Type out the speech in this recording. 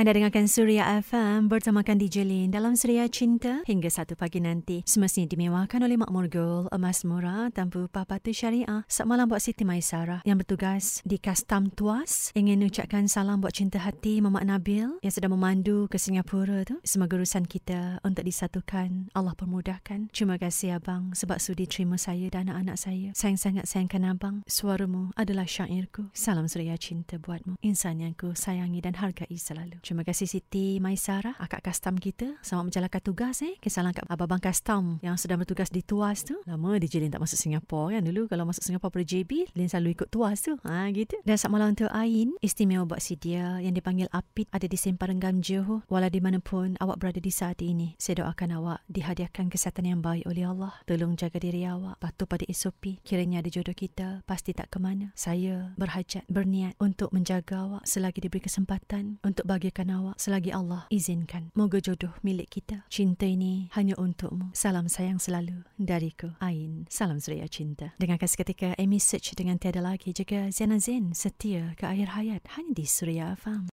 Anda dengarkan Suria FM bertemakan DJ Lin dalam Suria Cinta hingga 1 pagi nanti. Semestinya dimewahkan oleh Makmur Gul, Emas Mura, Tampu Papa Tuh Syariah. Selamat malam buat Siti Maisarah yang bertugas di Kastam Tuas. Ingin ucapkan salam buat cinta hati Mamak Nabil yang sedang memandu ke Singapura tu. Semoga urusan kita untuk disatukan, Allah permudahkan. Terima kasih abang sebab sudi terima saya dan anak-anak saya. Sayang sangat sayangkan abang. Suaramu adalah syairku. Salam Suria Cinta buatmu, insan yang ku sayangi dan hargai selalu. Terima kasih Siti Maisarah, akak Kastam kita. Selamat menjalankan tugas Kesalahan kat abang Kastam yang sedang bertugas di Tuas tu. Lama DJ Lin tak masuk Singapura kan. Dulu kalau masuk Singapura pada JB, Lin selalu ikut Tuas tu. Gitu. Dan selamat malam untuk Ain. Istimewa buat si dia yang dipanggil Apit, ada di Simpang Renggam Johor. Walau di mana pun awak berada di saat ini, saya doakan awak dihadiahkan kesihatan yang baik oleh Allah. Tolong jaga diri awak, patuh pada SOP. Kiranya ada jodoh kita, pasti tak ke mana. Saya berhajat, berniat untuk menjaga awak selagi diberi kesempatan, untuk bagi awak selagi Allah izinkan. Moga jodoh milik kita. Cinta ini hanya untukmu. Salam sayang selalu dariku, Ain. Salam Suria Cinta. Dengarkan seketika Amy Search dengan Tiada Lagi. Jaga Zainazin setia ke akhir hayat hanya di Suria FM.